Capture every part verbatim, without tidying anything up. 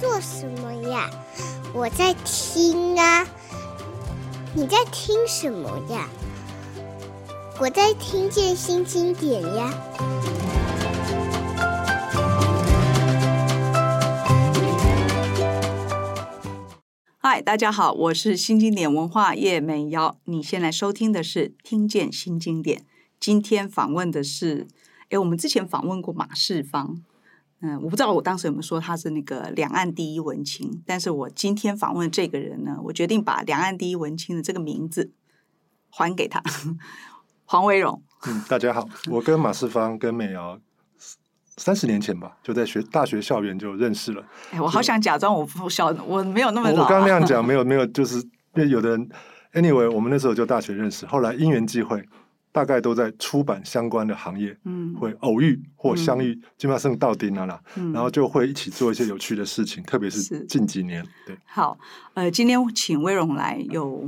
做什么呀？我在听啊。你在听什么呀？我在听见新经典呀。嗨，大家好，我是新经典文化叶美瑶。你现在收听的是听见新经典。今天访问的是，诶，我们之前访问过马世芳。嗯，我不知道我当时有没有说他是那个两岸第一文青，但是我今天访问这个人呢，我决定把两岸第一文青的这个名字还给他，黄维荣。嗯，大家好，我跟马世芳跟美瑶三十年前吧，就在学大学校园就认识了。哎，我好想假装我不小，我没有那么老、啊。我刚那样讲，没有没有，就是因为有的人 ，anyway， 我们那时候就大学认识，后来因缘际会。大概都在出版相关的行业、嗯、会偶遇或相遇，基本上到顶了啦，然后就会一起做一些有趣的事情，特别是近几年。对，好，呃，今天请威荣来，有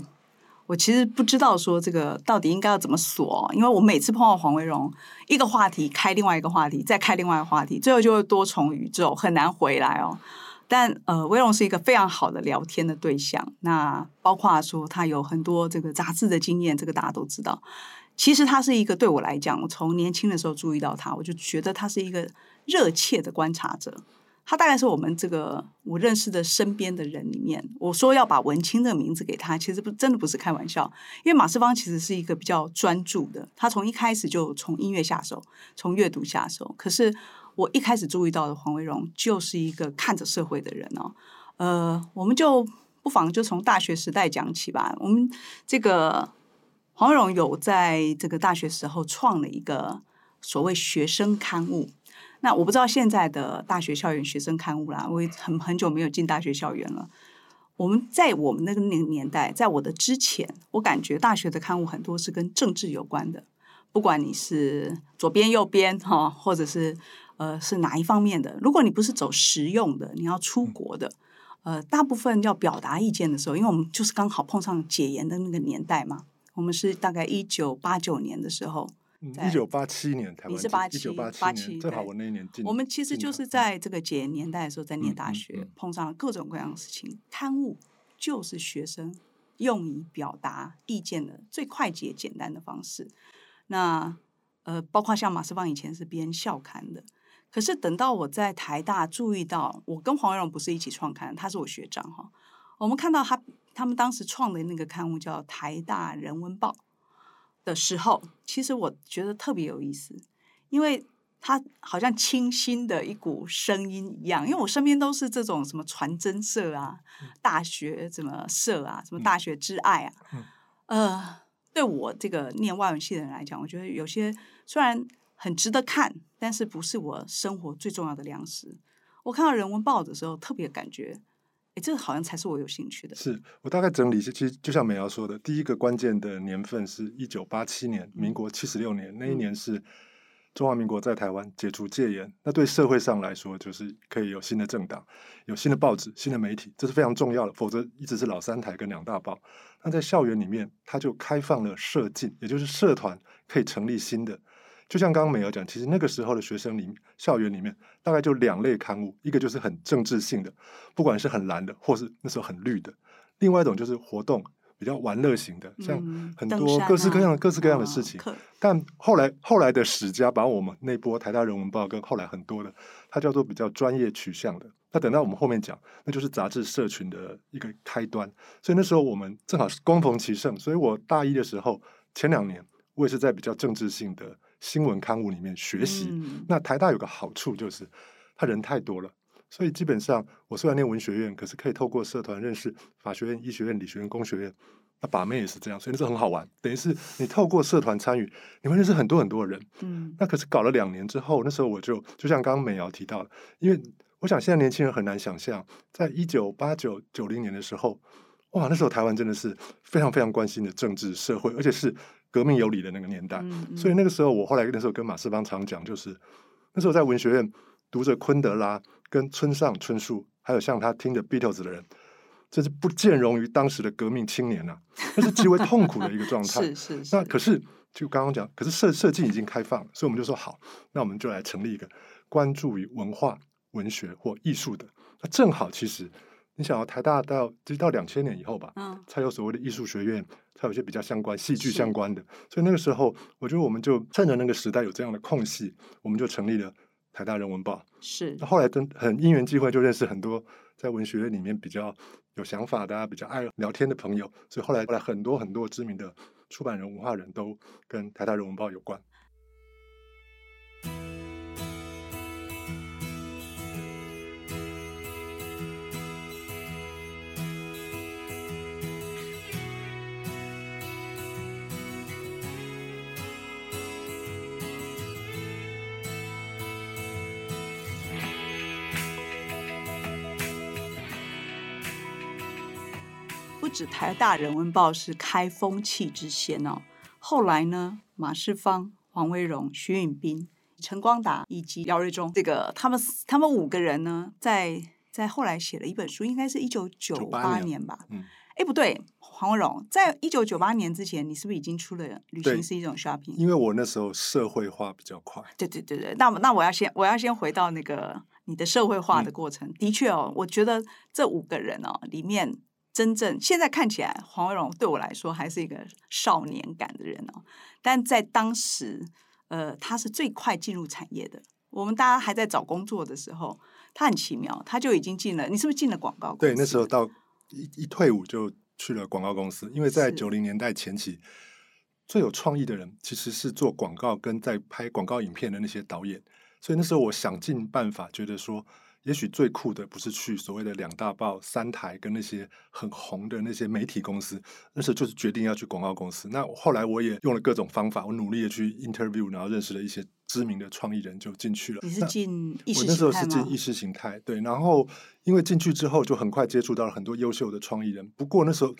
我其实不知道说这个到底应该要怎么锁，因为我每次碰到黄威荣，一个话题开另外一个话题，再开另外一个话题，最后就会多重宇宙，很难回来哦。但呃，威荣是一个非常好的聊天的对象，那包括说他有很多这个杂志的经验，这个大家都知道。其实他是一个，对我来讲，我从年轻的时候注意到他，我就觉得他是一个热切的观察者。他大概是我们这个我认识的身边的人里面，我说要把文青这个名字给他，其实不真的不是开玩笑，因为马世芳其实是一个比较专注的，他从一开始就从音乐下手，从阅读下手。可是我一开始注意到的黄维荣就是一个看着社会的人哦。呃，我们就不妨就从大学时代讲起吧。我们这个。黄维荣有在这个大学时候创了一个所谓学生刊物，那我不知道现在的大学校园学生刊物啦，我很很久没有进大学校园了。我们在我们那个年代，在我的之前，我感觉大学的刊物很多是跟政治有关的，不管你是左边右边哈，或者是呃是哪一方面的，如果你不是走实用的，你要出国的。呃，大部分要表达意见的时候，因为我们就是刚好碰上解严的那个年代嘛。我们是大概一九八九年的时候，一九八七年，台湾你是八七，一九八七年，正好我那一年进。我们其实就是在这个解严年代的时候，在念大学，嗯嗯嗯、碰上了各种各样的事情。刊物就是学生用以表达意见的最快捷、简单的方式。那呃，包括像马世芳以前是编校刊的，可是等到我在台大注意到，我跟黄维荣不是一起创刊，他是我学长哈。我们看到他。他们当时创的那个刊物叫《台大人文报》的时候，其实我觉得特别有意思，因为它好像清新的一股声音一样。因为我身边都是这种什么传真社啊、大学什么社啊、什么大学之爱啊，呃，对我这个念外文系的人来讲，我觉得有些虽然很值得看，但是不是我生活最重要的粮食。我看到《人文报》的时候，特别感觉。哎，这个好像才是我有兴趣的。是我大概整理一下，其实就像美瑶说的，第一个关键的年份是一九八七年，民国七十六年、嗯，那一年是中华民国在台湾解除戒严。那对社会上来说，就是可以有新的政党、有新的报纸、新的媒体，这是非常重要的。否则一直是老三台跟两大报。那在校园里面，它就开放了社进，也就是社团可以成立新的。就像刚刚美瑶讲，其实那个时候的学生里校园里面大概就两类刊物，一个就是很政治性的，不管是很蓝的或是那时候很绿的，另外一种就是活动比较玩乐型的，像很多各式各样的、嗯啊、各式各样的事情、哦、但后来后来的史家把我们那波台大人文报跟后来很多的它叫做比较专业取向的，那等到我们后面讲，那就是杂志社群的一个开端。所以那时候我们正好是光逢其盛，所以我大一的时候前两年我也是在比较政治性的新闻刊物里面学习、嗯、那台大有个好处就是他人太多了，所以基本上我虽然念文学院，可是可以透过社团认识法学院、医学院、理学院、工学院，那把妹也是这样，所以那是很好玩，等于是你透过社团参与你会认识很多很多人、嗯、那可是搞了两年之后，那时候我就就像刚刚美瑶提到的，因为我想现在年轻人很难想象在一九八九九零年的时候，哇，那时候台湾真的是非常非常关心的政治社会，而且是革命有理的那个年代、嗯嗯、所以那个时候我后来那时候跟马世芳常讲，就是那时候在文学院读着昆德拉跟村上春树，还有像他听着 Beatles 的人，这是不见容于当时的革命青年啊，那是极为痛苦的一个状态是是是。那可是就刚刚讲，可是社社进已经开放了，所以我们就说好，那我们就来成立一个关注于文化文学或艺术的那正好其实你想要台大到直到两千年以后吧、嗯、才有所谓的艺术学院，才有一些比较相关戏剧相关的，所以那个时候我觉得我们就趁着那个时代有这样的空隙，我们就成立了台大人文报。是后来很因缘际会就认识很多在文学院里面比较有想法的、啊、比较爱聊天的朋友，所以后来后来很多很多知名的出版人文化人都跟台大人文报有关。台大人文报是开风气之先哦，后来呢，马世芳、黄威荣、徐允彬、陈光达以及姚瑞中，这个他们他们五个人呢，在在后来写了一本书，应该是一九九八年吧？嗯，哎，不对，黄威荣在一九九八年之前，你是不是已经出了《旅行是一种 shopping》？因为我那时候社会化比较快。对对对对，那那我要先我要先回到那个你的社会化的过程。嗯、的确哦，我觉得这五个人哦里面。真正现在看起来黄威荣对我来说还是一个少年感的人哦，但在当时呃，他是最快进入产业的，我们大家还在找工作的时候他很奇妙，他就已经进了，你是不是进了广告公司？对，那时候到 一, 一退伍就去了广告公司，因为在九零年代前期最有创意的人其实是做广告跟在拍广告影片的那些导演，所以那时候我想尽办法觉得说也许最酷的不是去所谓的两大报、三台跟那些很红的那些媒体公司，那时候就是决定要去广告公司。那后来我也用了各种方法，我努力的去 interview， 然后认识了一些知名的创意人就进去了。你是进意识形态吗？我那时候是进意识形态，对。然后因为进去之后就很快接触到了很多优秀的创意人，不过那时候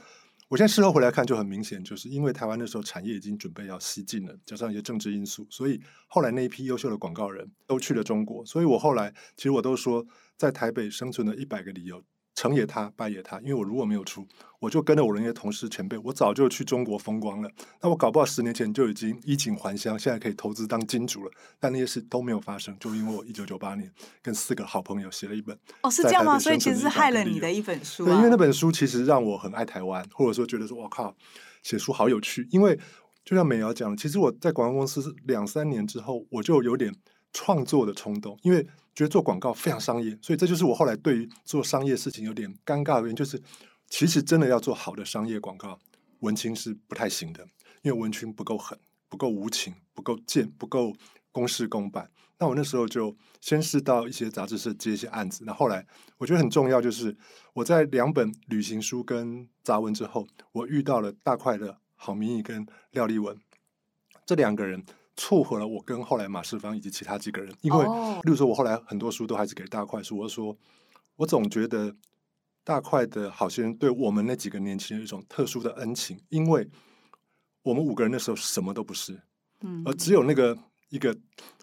我现在事后回来看就很明显，就是因为台湾那时候产业已经准备要西进了，加上一些政治因素，所以后来那一批优秀的广告人都去了中国。所以我后来其实我都说在台北生存的一百个理由，成也他败也他，因为我如果没有出，我就跟着我那些同事前辈，我早就去中国风光了，那我搞不好十年前就已经衣锦还乡，现在可以投资当金主了，但那些事都没有发生，就因为我一九九八年跟四个好朋友写了一本。哦，是这样吗？所以其实是害了你的一本书啊。对，因为那本书其实让我很爱台湾，或者说觉得说哇靠，写书好有趣。因为就像美瑶讲的，其实我在广告公司两三年之后，我就有点创作的冲动，因为觉得做广告非常商业，所以这就是我后来对于做商业事情有点尴尬的原因，就是其实真的要做好的商业广告，文青是不太行的，因为文青不够狠，不够无情，不够贱，不够公事公办。那我那时候就先是到一些杂志社接一些案子，那后来我觉得很重要，就是我在两本旅行书跟杂文之后，我遇到了大块的郝明义跟廖立文，这两个人撮合了我跟后来马世芳以及其他几个人，因为、oh. 例如说我后来很多书都还是给大块书，我说我总觉得大块的好些人对我们那几个年轻人有一种特殊的恩情，因为我们五个人那时候什么都不是，嗯，而只有那个一个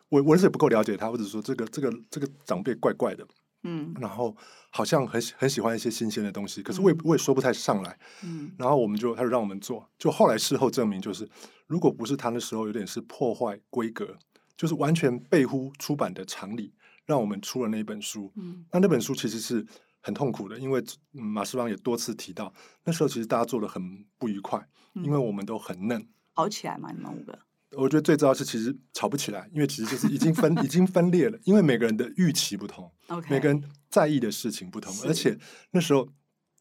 我我那时候也不够了解他，或者说这个这个这个长辈怪怪的，嗯，然后好像很很喜欢一些新鲜的东西，可是我也、嗯、我也说不太上来，嗯，然后我们就他就让我们做，就后来事后证明，就是如果不是他那时候有点是破坏规格，就是完全背乎出版的常理，让我们出了那本书，嗯，那那本书其实是很痛苦的，因为、嗯、马世芳也多次提到，那时候其实大家做的很不愉快，因为我们都很嫩，好起来嘛，你们五个。我觉得最重要是其实吵不起来，因为其实就是已经分已经分裂了，因为每个人的预期不同， okay, 每个人在意的事情不同，而且那时候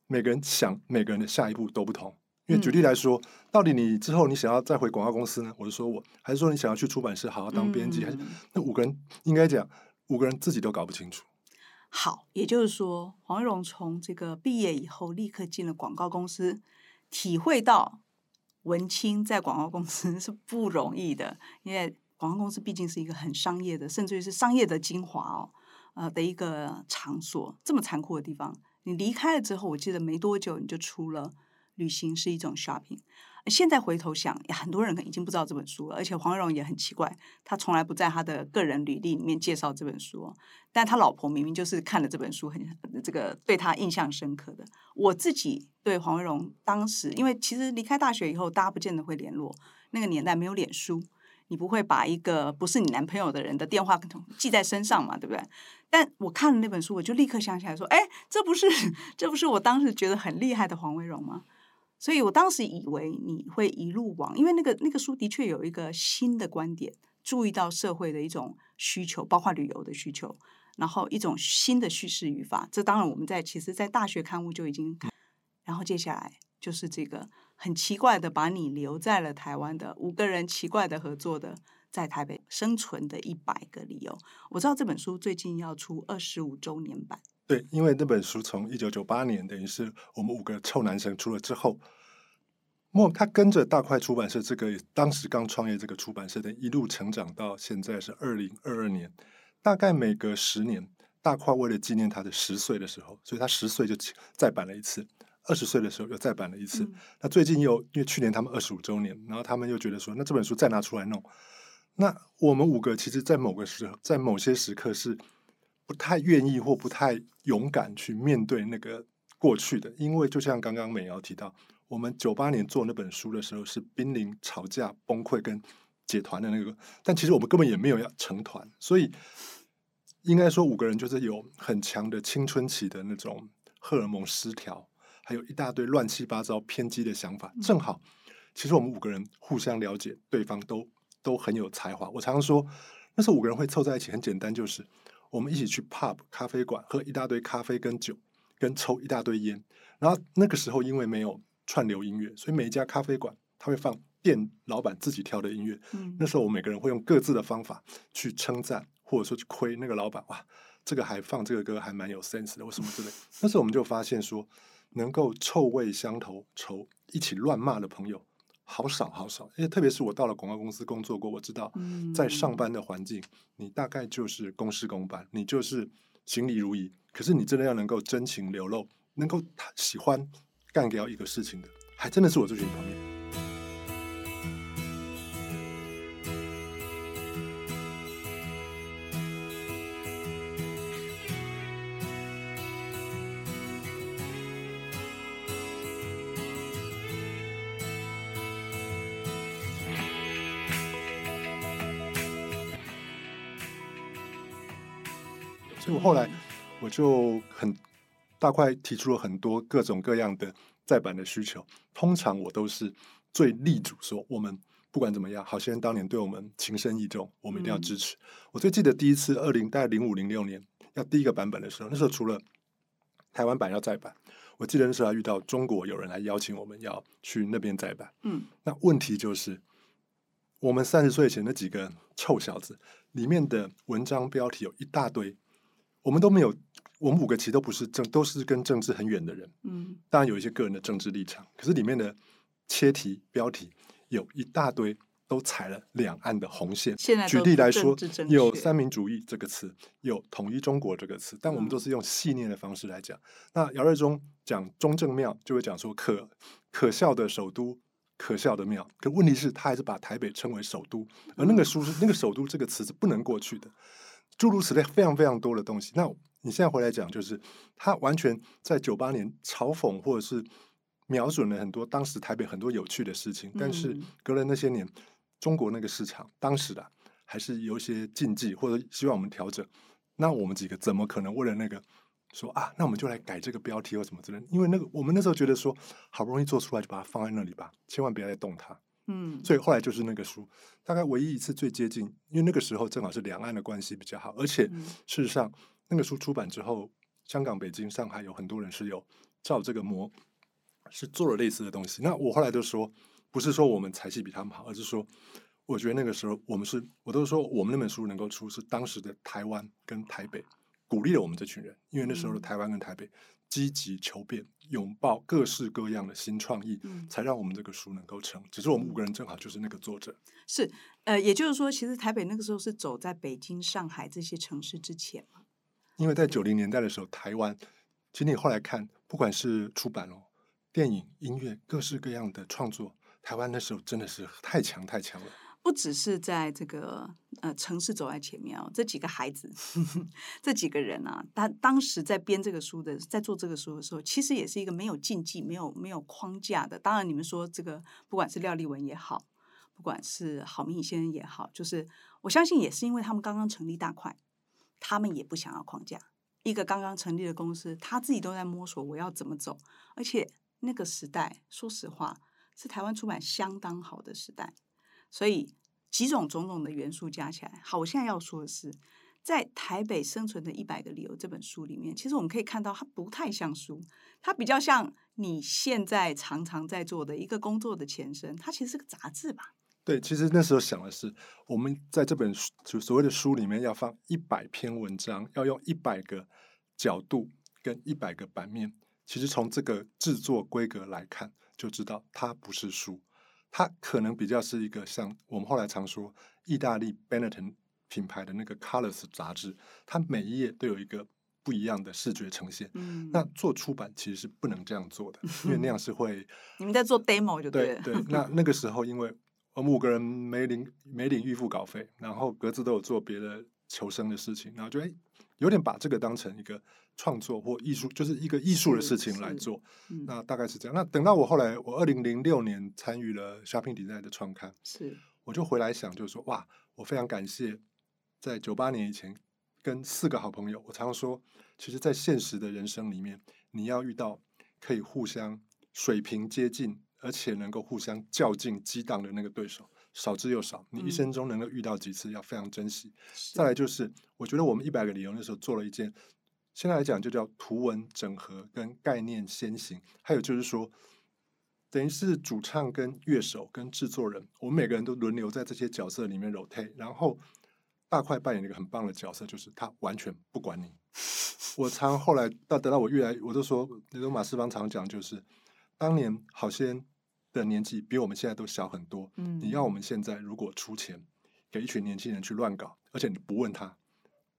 每个人想每个人的下一步都不同。因为举例来说、嗯、到底你之后你想要再回广告公司呢，我就说我还是说你想要去出版社好好当编辑、嗯、还是那五个人应该讲五个人自己都搞不清楚。好，也就是说黄威荣从这个毕业以后立刻进了广告公司，体会到文青在广告公司是不容易的，因为广告公司毕竟是一个很商业的，甚至于是商业的精华哦，呃的一个场所，这么残酷的地方，你离开了之后，我记得没多久你就出了《旅行是一种 shopping》。现在回头想，很多人已经不知道这本书了，而且黄威荣也很奇怪，他从来不在他的个人履历里面介绍这本书、哦，但他老婆明明就是看了这本书很，很这个对他印象深刻的。我自己对黄威荣当时，因为其实离开大学以后，大家不见得会联络，那个年代没有脸书，你不会把一个不是你男朋友的人的电话记在身上嘛，对不对？但我看了那本书，我就立刻想起来说，哎，这不是这不是我当时觉得很厉害的黄维荣吗？所以我当时以为你会一路往，因为那个那个书的确有一个新的观点，注意到社会的一种需求，包括旅游的需求，然后一种新的叙事语法，这当然我们在其实在大学刊物就已经看。然后接下来就是这个很奇怪的把你留在了台湾的五个人奇怪的合作的在台北生存的一百个理由。我知道这本书最近要出二十五周年版。对，因为那本书从一九九八年等于是我们五个臭男生出了之后，他跟着大块出版社这个当时刚创业这个出版社的一路成长到现在是二零二二年，大概每隔十年，大块为了纪念他的十岁的时候，所以他十岁就再版了一次。二十岁的时候又再版了一次、嗯、那最近又因为去年他们二十五周年，然后他们又觉得说那这本书再拿出来弄。那我们五个其实在某个时候在某些时刻是不太愿意或不太勇敢去面对那个过去的，因为就像刚刚美瑶提到，我们九八年做那本书的时候是濒临吵架崩溃跟解团的那个，但其实我们根本也没有要成团，所以应该说五个人就是有很强的青春期的那种荷尔蒙失调，还有一大堆乱七八糟偏激的想法。正好其实我们五个人互相了解对方，都都很有才华。我常常说那时候五个人会凑在一起很简单，就是我们一起去 pub 咖啡馆喝一大堆咖啡跟酒跟抽一大堆烟，然后那个时候因为没有串流音乐，所以每一家咖啡馆他会放店老板自己挑的音乐、嗯、那时候我们每个人会用各自的方法去称赞或者说去亏那个老板，哇这个还放这个歌还蛮有 sense 的或什么之类。那时候我们就发现说能够臭味相投仇一起乱骂的朋友好少好少，因为特别是我到了广告公司工作过，我知道在上班的环境你大概就是公事公办，你就是行礼如仪，可是你真的要能够真情流露，能够喜欢干掉一个事情的，还真的是我这群朋友。所以我后来我就很大块提出了很多各种各样的再版的需求，通常我都是最力主说我们不管怎么样好先生当年对我们情深意重，我们一定要支持、嗯、我最记得第一次二零大概零五零六年要第一个版本的时候，那时候除了台湾版要再版，我记得那时候还遇到中国有人来邀请我们要去那边再版、嗯、那问题就是我们三十岁前那几个臭小子里面的文章标题有一大堆，我们都没有，我们五个其实都不是政，都是跟政治很远的人。嗯，当然有一些个人的政治立场，可是里面的切题标题有一大堆都踩了两岸的红线。举例来说，有三民主义这个词，有统一中国这个词，但我们都是用戏谑的方式来讲。嗯、那姚瑞中讲中正庙，就会讲说可可笑的首都，可笑的庙。可问题是，他还是把台北称为首都，而那个书是、嗯、那个首都这个词是不能过去的。诸如此类非常非常多的东西。那你现在回来讲，就是他完全在九八年嘲讽或者是瞄准了很多当时台北很多有趣的事情，但是隔了那些年，中国那个市场当时啊还是有一些禁忌或者希望我们调整，那我们几个怎么可能为了那个说啊那我们就来改这个标题或什么之类的，因为那个我们那时候觉得说好不容易做出来就把它放在那里吧，千万不要再动它。嗯，所以后来就是那个书大概唯一一次最接近，因为那个时候正好是两岸的关系比较好，而且事实上那个书出版之后，香港北京上海有很多人是有照这个模是做了类似的东西。那我后来就说不是说我们才气比他们好，而是说我觉得那个时候我们是我都说我们那本书能够出是当时的台湾跟台北鼓励了我们这群人，因为那时候的台湾跟台北积极求变，拥抱各式各样的新创意、嗯、才让我们这个书能够成，只是我们五个人正好就是那个作者是、呃、也就是说其实台北那个时候是走在北京上海这些城市之前嘛，因为在九零年代的时候台湾其实你后来看不管是出版、哦、电影音乐各式各样的创作，台湾那时候真的是太强太强了，不只是在这个呃城市走在前面哦，这几个孩子呵呵这几个人啊，他当时在编这个书的在做这个书的时候，其实也是一个没有禁忌没有没有框架的。当然你们说这个不管是廖立文也好，不管是郝明宇先生也好，就是我相信也是因为他们刚刚成立大块，他们也不想要框架。一个刚刚成立的公司，他自己都在摸索我要怎么走。而且那个时代说实话是台湾出版相当好的时代，所以几种种种的元素加起来。好，我现在要说的是，在台北生存的一百个理由这本书里面，其实我们可以看到它不太像书，它比较像你现在常常在做的一个工作的前身，它其实是个杂志吧。对，其实那时候想的是，我们在这本就所谓的书里面要放一百篇文章，要用一百个角度跟一百个版面。其实从这个制作规格来看，就知道它不是书，它可能比较是一个像我们后来常说意大利 Benetton品牌的那个 Colors 杂志，它每一页都有一个不一样的视觉呈现、嗯、那做出版其实是不能这样做的，因为那样是会你们在做 demo 就对了。 对, 对那那个时候因为我们五个人没领没领预付稿费，然后各自都有做别的求生的事情，然后就哎有点把这个当成一个创作或艺术，就是一个艺术的事情来做、嗯、那大概是这样。那等到我后来我二零零六年参与了 Shopping Design 的创刊，是我就回来想，就是说哇，我非常感谢在九八年以前跟四个好朋友。我常说其实在现实的人生里面，你要遇到可以互相水平接近而且能够互相较劲激荡的那个对手少之又少，你一生中能够遇到几次要非常珍惜、嗯、再来就是我觉得我们一百个理由那时候做了一件现在来讲就叫图文整合跟概念先行，还有就是说等于是主唱跟乐手跟制作人，我们每个人都轮流在这些角色里面 rotate。 然后大块扮演一个很棒的角色，就是他完全不管你。我常后来到等到我越来我都说，那种马世芳常讲就是，当年好些的年纪比我们现在都小很多。嗯，你要我们现在如果出钱给一群年轻人去乱搞，而且你不问他，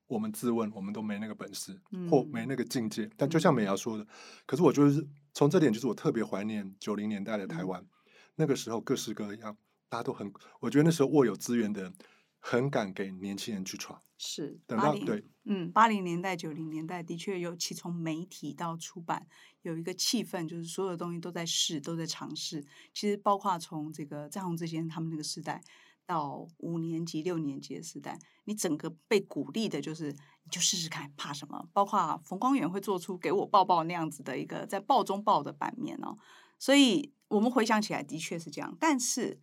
我们自问我们都没那个本事、嗯、或没那个境界。但就像美瑶说的，可是我就是从这点，就是我特别怀念九零年代的台湾、嗯，那个时候各式各样，大家都很，我觉得那时候握有资源的人。很敢给年轻人去闯，是等到 八十, 对，嗯，八零年代、九零年代的确，尤其从媒体到出版，有一个气氛，就是所有东西都在试，都在尝试。其实包括从这个詹宏志先生他们那个时代，到五年级、六年级的时代，你整个被鼓励的就是你就试试看，怕什么？包括冯光远会做出给我抱抱那样子的一个在报中报的版面哦，所以我们回想起来的确是这样，但是。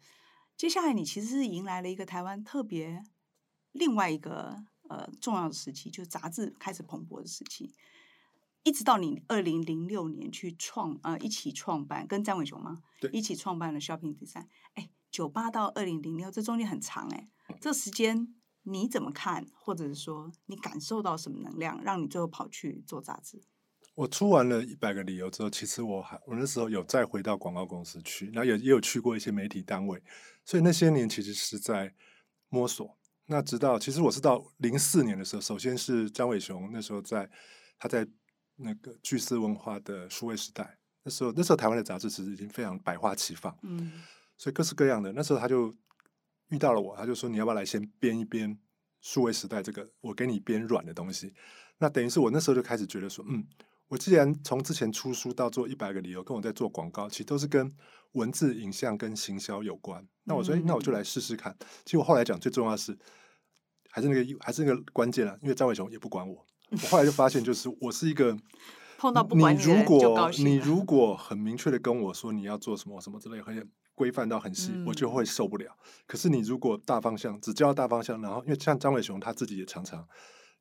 接下来你其实是迎来了一个台湾特别另外一个呃重要的时期，就是杂志开始蓬勃的时期，一直到你二零零六年去创呃一起创办跟詹伟雄吗？对，一起创办了 Shopping Design。哎，九八到二零零六这中间很长哎、欸，这时间你怎么看，或者是说你感受到什么能量，让你最后跑去做杂志？我出完了一百个理由之后，其实我还我那时候有再回到广告公司去，然后也也有去过一些媒体单位，所以那些年其实是在摸索。那直到其实我是到零四年的时候，首先是张伟雄那时候在他在那个巨思文化的数位时代，那时候那时候台湾的杂志其实已经非常百花齐放，嗯，所以各式各样的。那时候他就遇到了我，他就说你要不要来先编一编数位时代这个，我给你编软的东西。那等于是我那时候就开始觉得说，嗯。我既然从之前出书到做一百个理由，跟我在做广告，其实都是跟文字、影像跟行销有关。那我说，嗯、那我就来试试看。其实我后来讲，最重要的是还是那个还是那个关键啊，因为张伟雄也不管我。我后来就发现，就是我是一个碰到不管你如果你如果很明确的跟我说你要做什么什么之类，而且规范到很细、嗯，我就会受不了。可是你如果大方向只教大方向，然后因为像张伟雄他自己也常常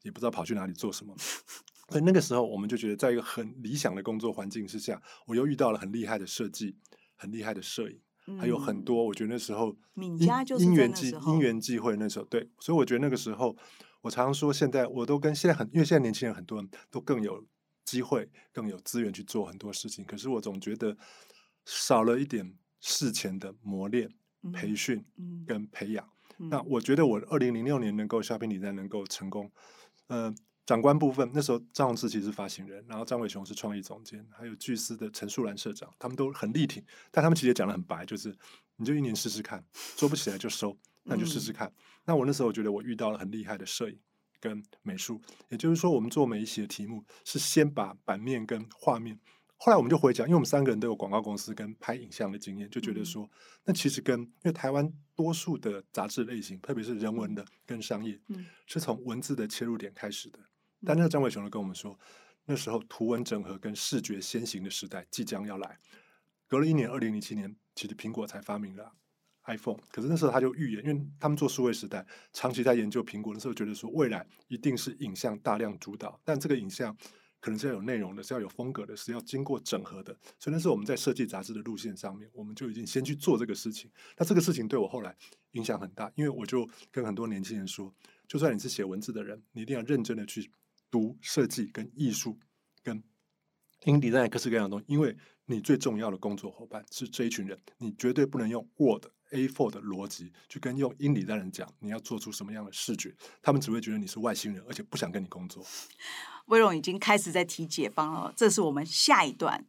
也不知道跑去哪里做什么。所以那个时候我们就觉得在一个很理想的工作环境之下，我又遇到了很厉害的设计，很厉害的摄影、嗯、还有很多我觉得那时候敏家就是在那时候因缘际会，那时候对，所以我觉得那个时候我常常说现在我都跟现在很因为现在年轻人很多人都更有机会更有资源去做很多事情，可是我总觉得少了一点事前的磨练、嗯、培训跟培养、嗯、那我觉得我二零零六年能够 Shopping Design 能够成功，呃长官部分那时候张宏志其实是发行人，然后张伟雄是创意总监，还有巨思的陈树兰社长，他们都很力挺，但他们其实也讲得很白，就是你就一年试试看，做不起来就收，那你就试试看、嗯、那我那时候觉得我遇到了很厉害的摄影跟美术，也就是说我们做每一期的题目是先把版面跟画面后来我们就回讲，因为我们三个人都有广告公司跟拍影像的经验，就觉得说，那其实跟因为台湾多数的杂志类型，特别是人文的跟商业，嗯、是从文字的切入点开始的。但那张伟雄跟我们说，那时候图文整合跟视觉先行的时代即将要来。隔了一年，二零零七年，其实苹果才发明了 iPhone。可是那时候他就预言，因为他们做数位时代，长期在研究苹果，那时候觉得说，未来一定是影像大量主导，但这个影像可能是要有内容的，是要有风格的，是要经过整合的。所以那时候我们在设计杂志的路线上面，我们就已经先去做这个事情。那这个事情对我后来影响很大，因为我就跟很多年轻人说，就算你是写文字的人，你一定要认真的去读设计跟艺术跟 InDesign 各式各样的东西，因为你最重要的工作伙伴是这一群人，你绝对不能用 Word A 四 的逻辑去跟用英里的人讲你要做出什么样的视觉，他们只会觉得你是外星人，而且不想跟你工作。威荣已经开始在提解放了，这是我们下一段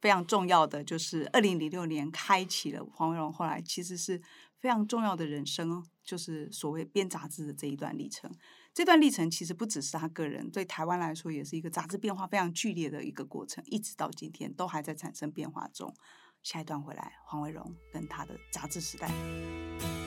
非常重要的，就是二零零六年开启了黄威荣后来其实是非常重要的人生，就是所谓编杂志的这一段历程。这段历程其实不只是他个人，对台湾来说也是一个杂志变化非常剧烈的一个过程，一直到今天都还在产生变化中。下一段回来，黄威荣跟他的杂志时代。